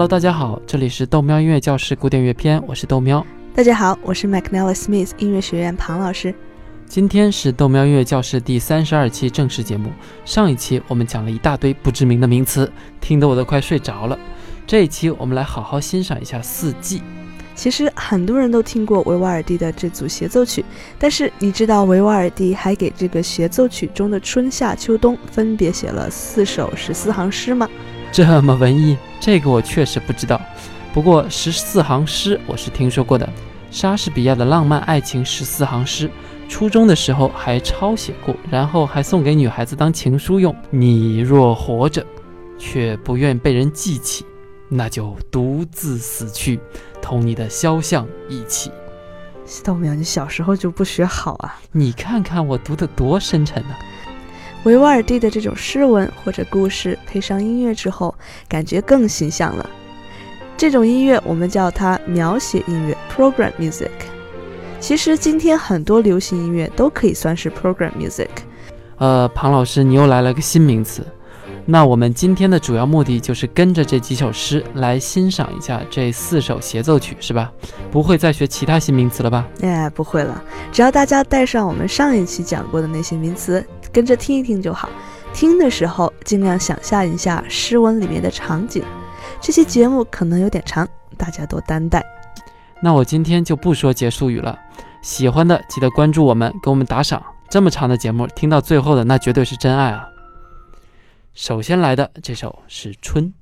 Hello， 大家好，这里是豆喵音乐教室古典乐篇，我是豆喵。大家好，我是 McNally Smith 音乐学院庞老师。今天是豆喵音乐教室第32期正式节目。上一期我们讲了一大堆不知名的名词，听得我都快睡着了。这一期我们来好好欣赏一下四季。其实很多人都听过维瓦尔第的这组协奏曲，但是你知道维瓦尔第还给这个协奏曲中的春夏秋冬分别写了4首14行诗吗？这么文艺，这个我确实不知道。不过14行诗我是听说过的，莎士比亚的浪漫爱情14行诗，初中的时候还抄写过，然后还送给女孩子当情书用。你若活着，却不愿被人记起，那就独自死去，同你的肖像一起。豆苗，你小时候就不学好啊！你看看我读得多深沉啊！维瓦尔第的这种诗文或者故事配上音乐之后，感觉更形象了。这种音乐我们叫它描写音乐 （Program Music）。其实今天很多流行音乐都可以算是 Program Music。庞老师，你又来了个新名词。那我们今天的主要目的就是跟着这几首诗来欣赏一下这4首协奏曲，是吧？不会再学其他新名词了吧？不会了，只要大家带上我们上一期讲过的那些名词，跟着听一听就好。听的时候尽量想象一下诗文里面的场景。这期节目可能有点长，大家多担待。那我今天就不说结束语了，喜欢的记得关注我们，给我们打赏。这么长的节目听到最后的那绝对是真爱啊。首先来的这首是春。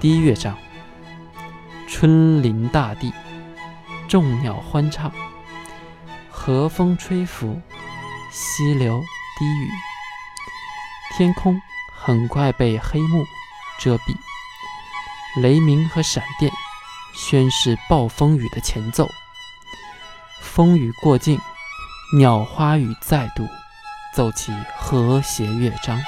第一乐章，春临大地，众鸟欢唱，和风吹拂，溪流低语，天空很快被黑幕遮蔽，雷鸣和闪电宣示暴风雨的前奏。风雨过境，鸟花雨再度奏起和谐乐章。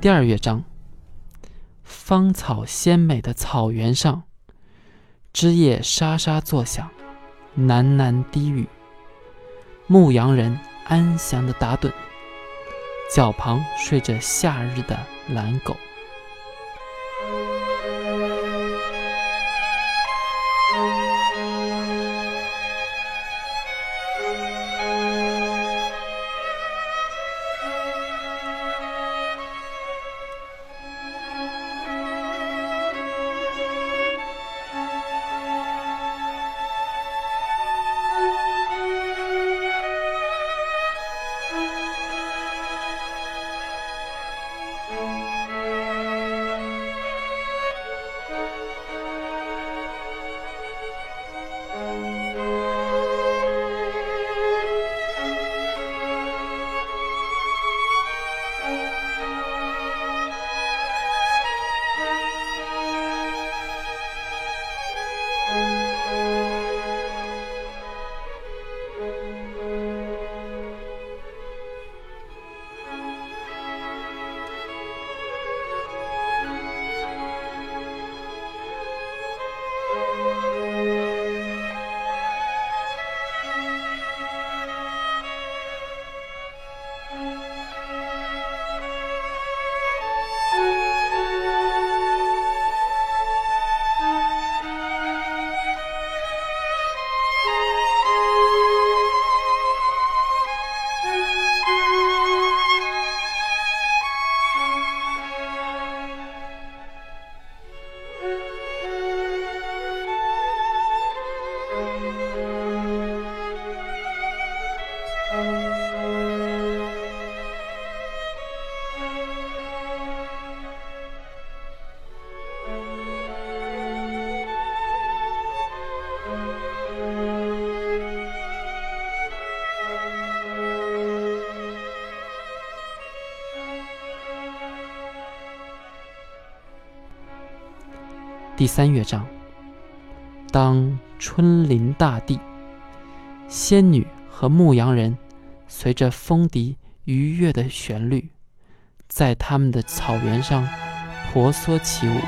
第二乐章，芳草鲜美的草原上，枝叶沙沙作响，喃喃低语。牧羊人安详地打盹，脚旁睡着夏日的蓝狗。第三乐章，当春临大地，仙女和牧羊人随着风笛愉悦的旋律，在他们的草原上婆娑起舞。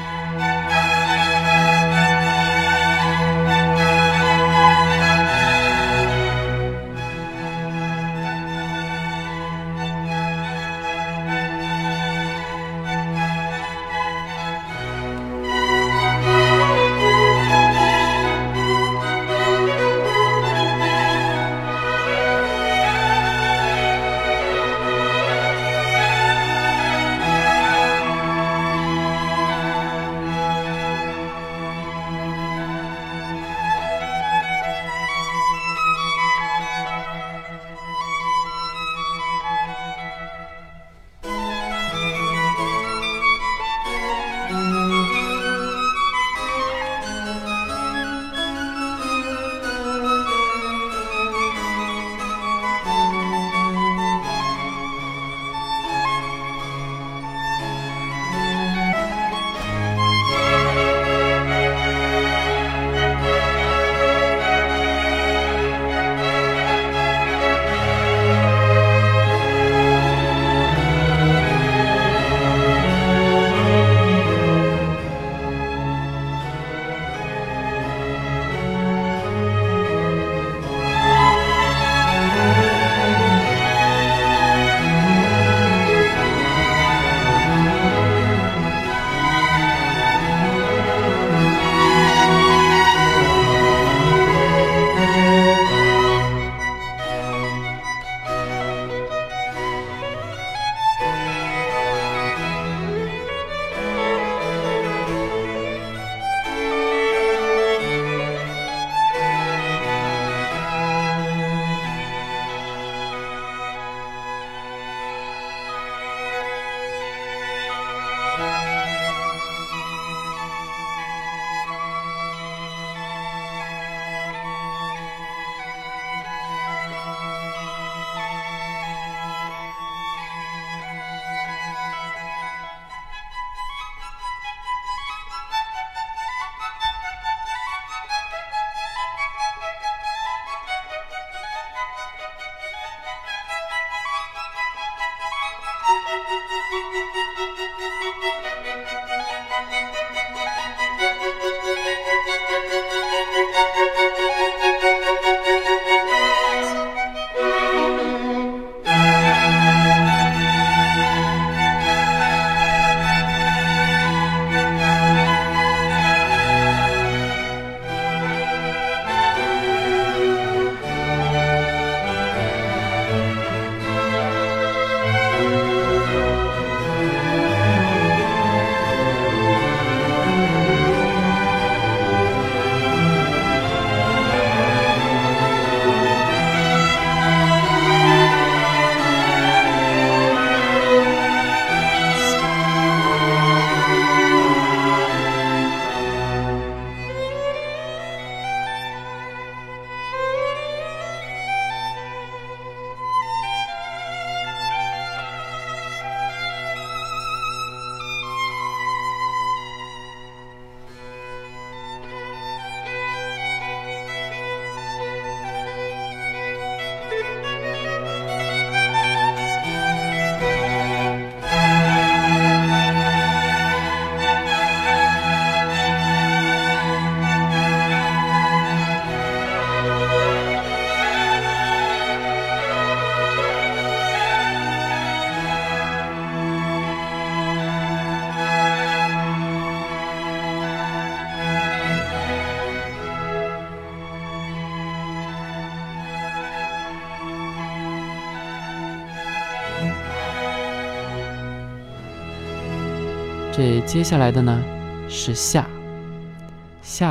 这接下来的呢是夏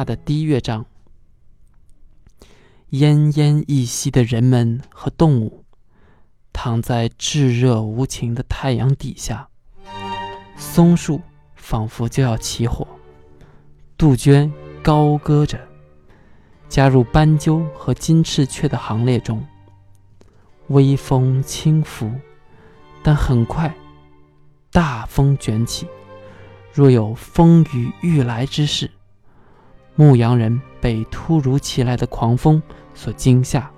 的第一乐章。奄奄一息的人们和动物躺在炙热无情的太阳底下，松树仿佛就要起火，杜鹃高歌着，加入斑鸠和金翅雀的行列中。微风轻拂，但很快大风卷起，若有风雨欲来之势。牧羊人被突如其来的狂风所惊吓。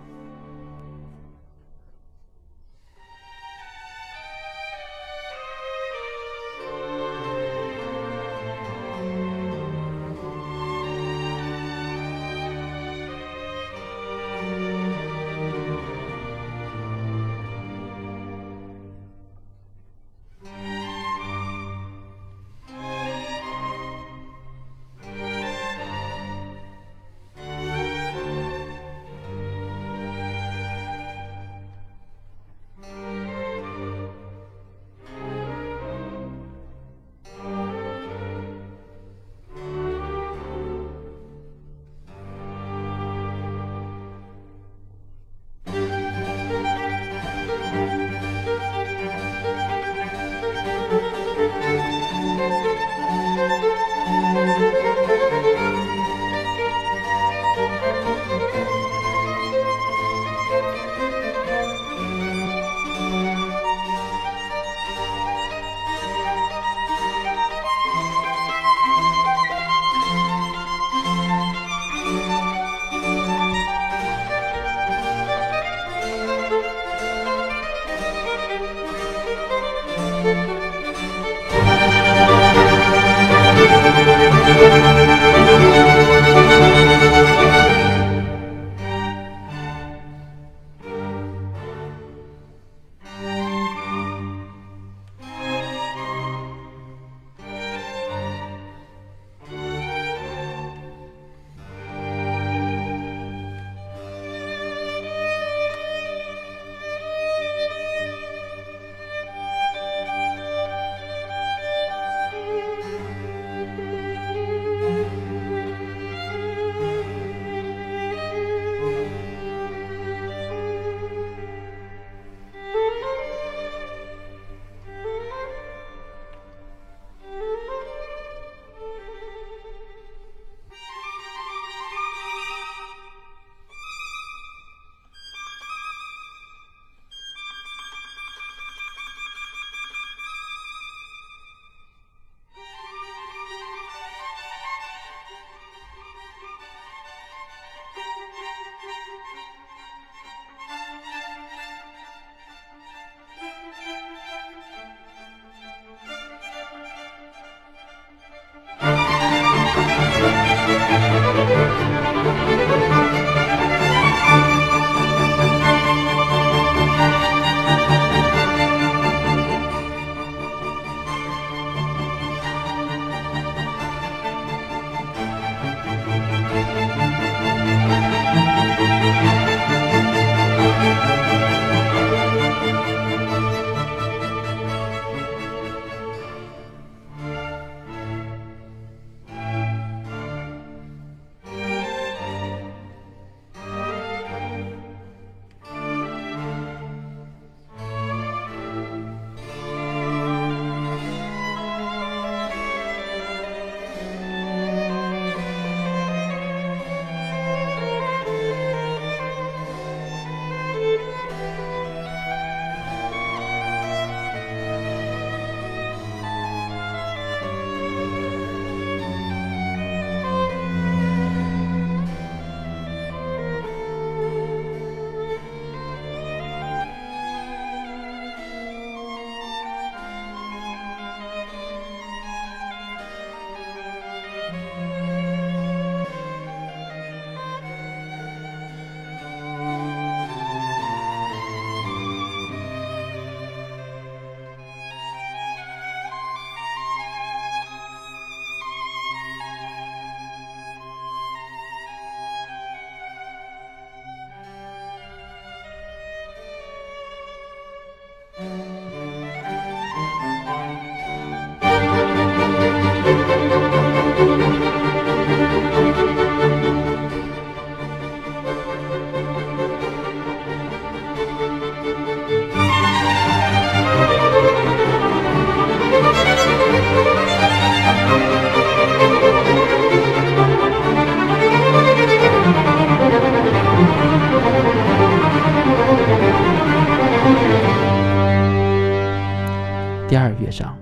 第二乐章，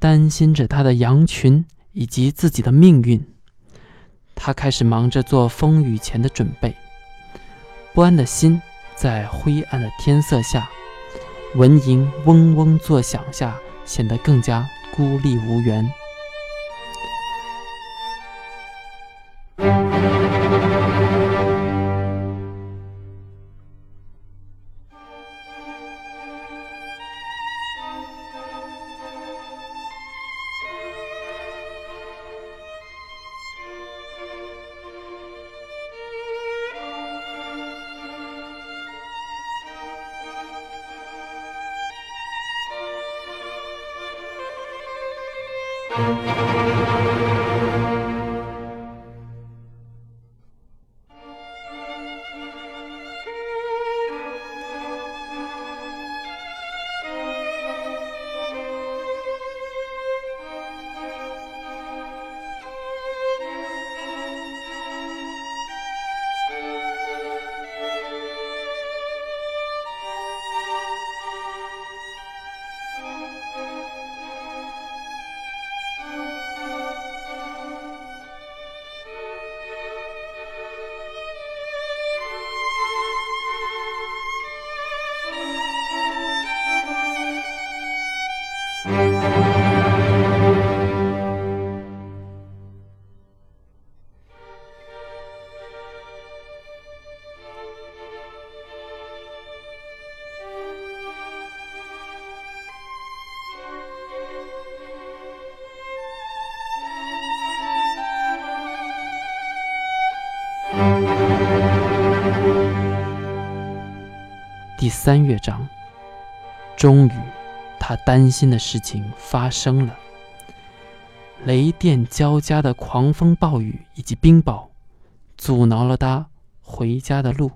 担心着他的羊群以及自己的命运，他开始忙着做风雨前的准备。不安的心在灰暗的天色下，蚊蝇嗡嗡作响下，显得更加孤立无援。第三乐章，终于他担心的事情发生了。雷电交加的狂风暴雨以及冰雹阻挠了他回家的路。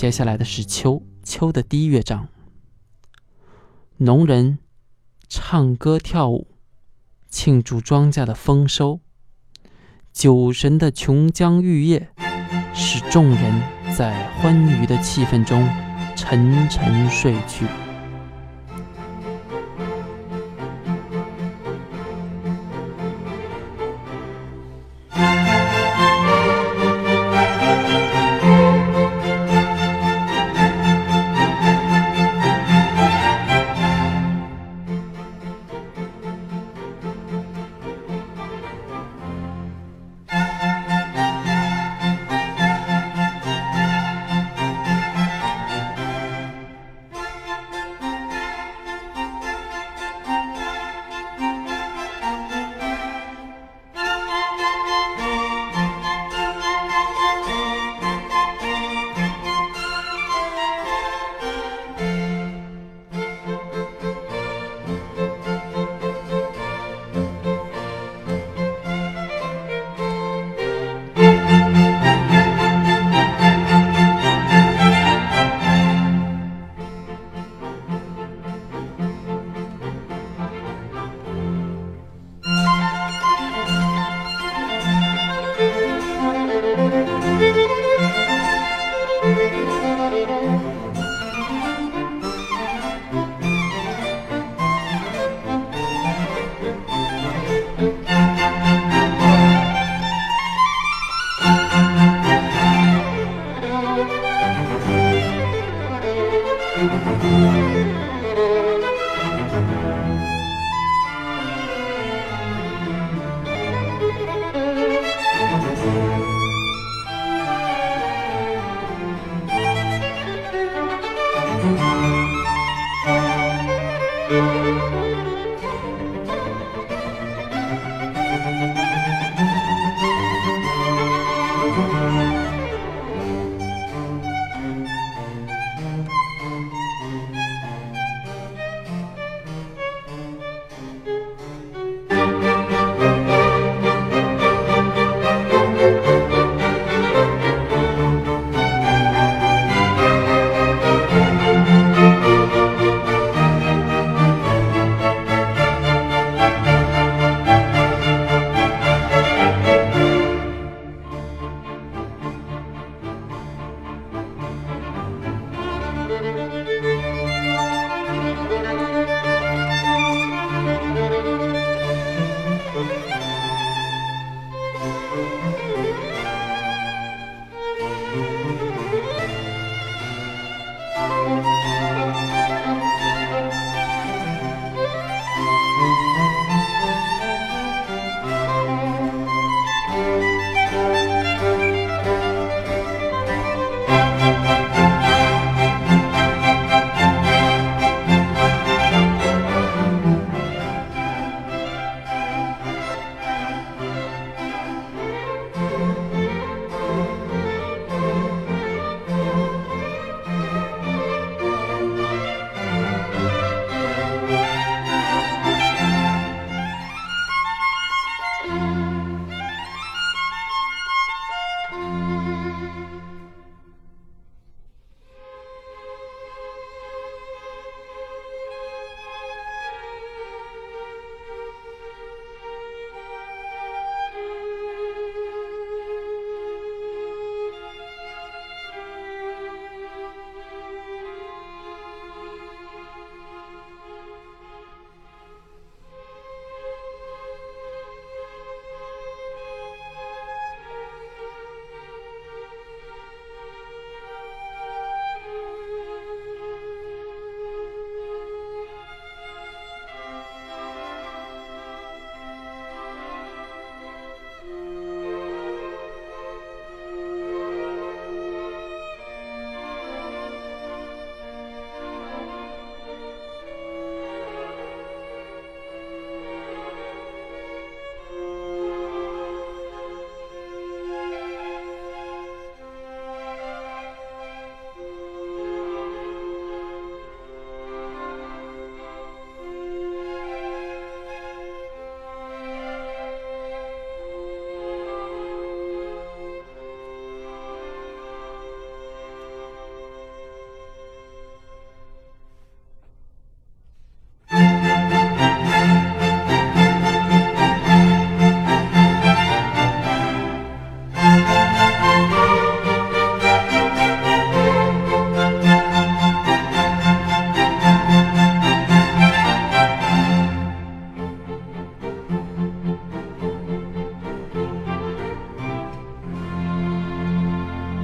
接下来的是秋，秋的第一乐章。农人唱歌跳舞，庆祝庄稼的丰收。酒神的琼浆玉液，使众人在欢愉的气氛中沉沉睡去。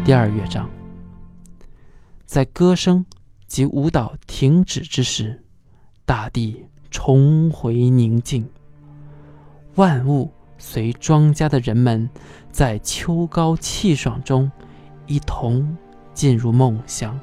第二乐章。在歌声及舞蹈停止之时，大地重回宁静，万物随庄稼的人们在秋高气爽中一同进入梦乡。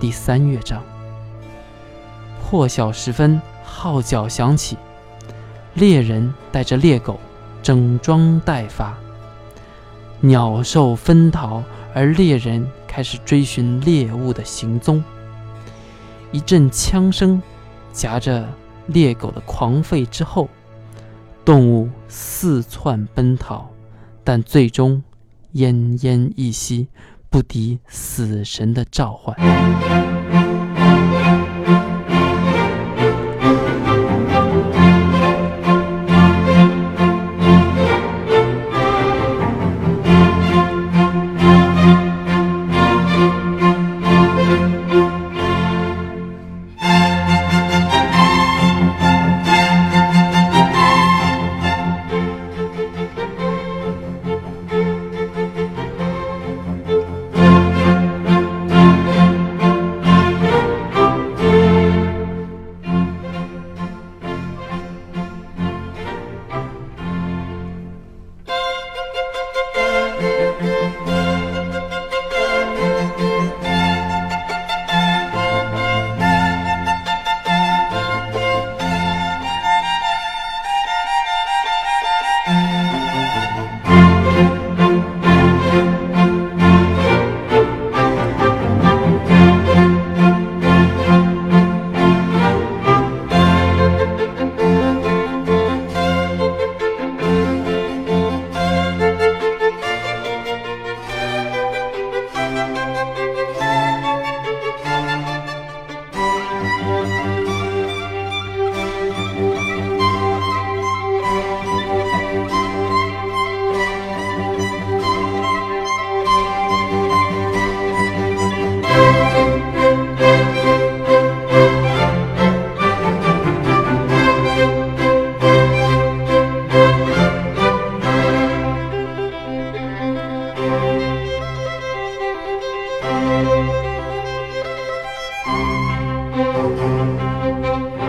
第三乐章，破晓时分，号角响起，猎人带着猎狗，整装待发。鸟兽奔逃，而猎人开始追寻猎物的行踪。一阵枪声夹着猎狗的狂吠之后，动物四窜奔逃，但最终奄奄一息，不敌死神的召唤。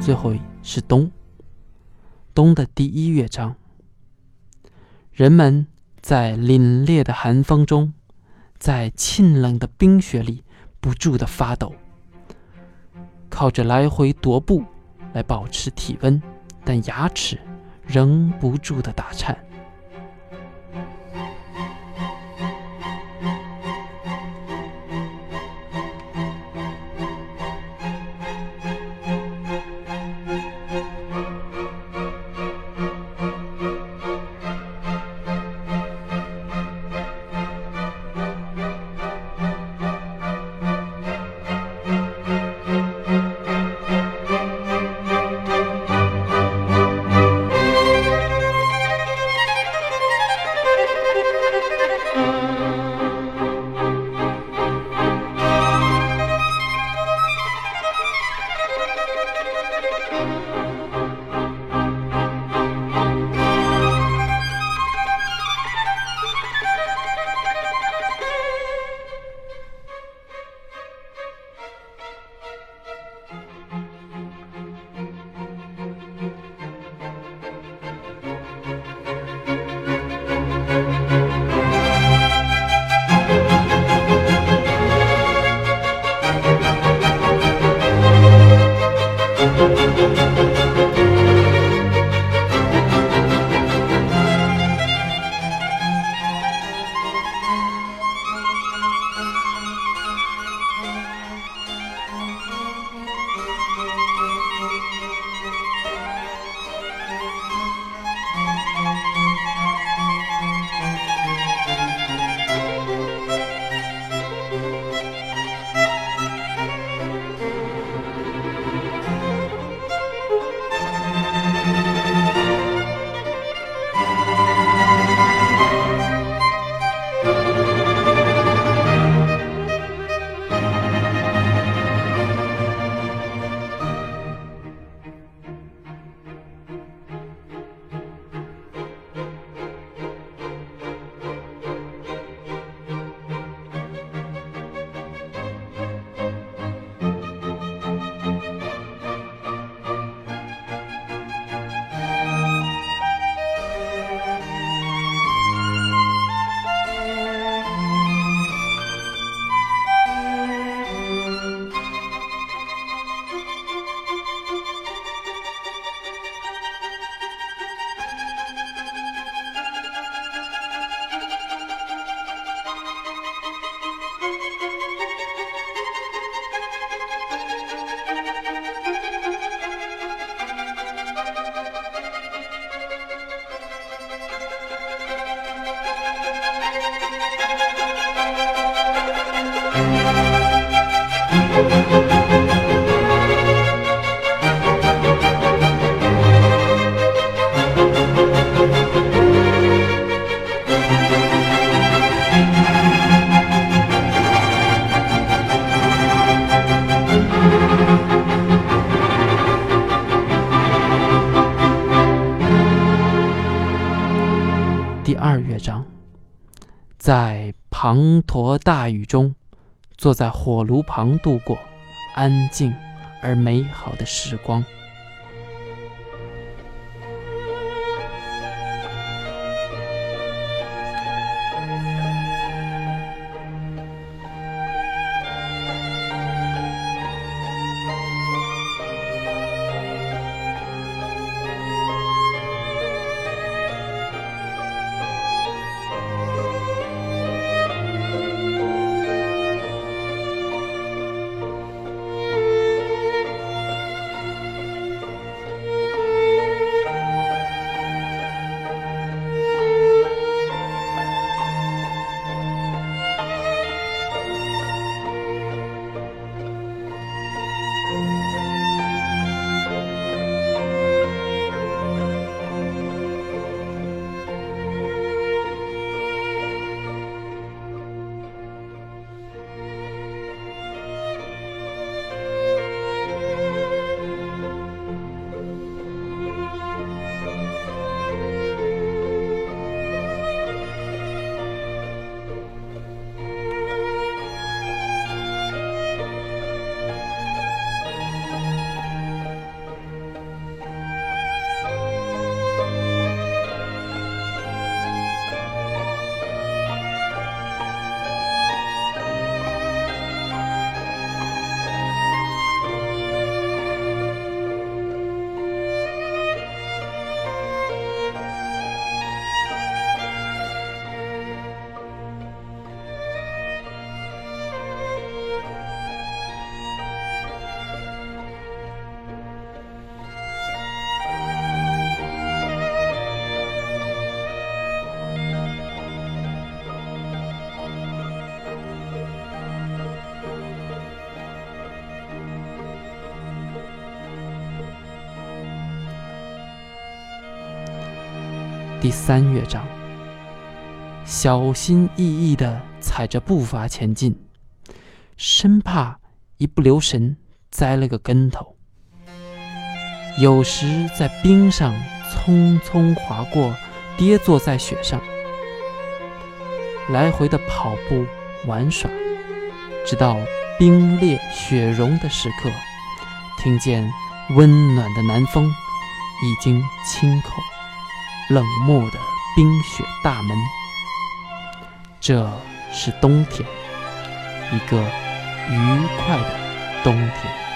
最后是冬，冬的第一乐章。人们在凛冽的寒风中，在沁冷的冰雪里不住地发抖，靠着来回踱步来保持体温，但牙齿仍不住地打颤。在滂沱大雨中，坐在火炉旁度过安静而美好的时光。第三乐章，小心翼翼地踩着步伐前进，生怕一不留神栽了个跟头。有时在冰上匆匆滑过，跌坐在雪上，来回的跑步玩耍，直到冰裂雪融的时刻，听见温暖的南风已经亲口冷漠的冰雪大门。这是冬天，一个愉快的冬天。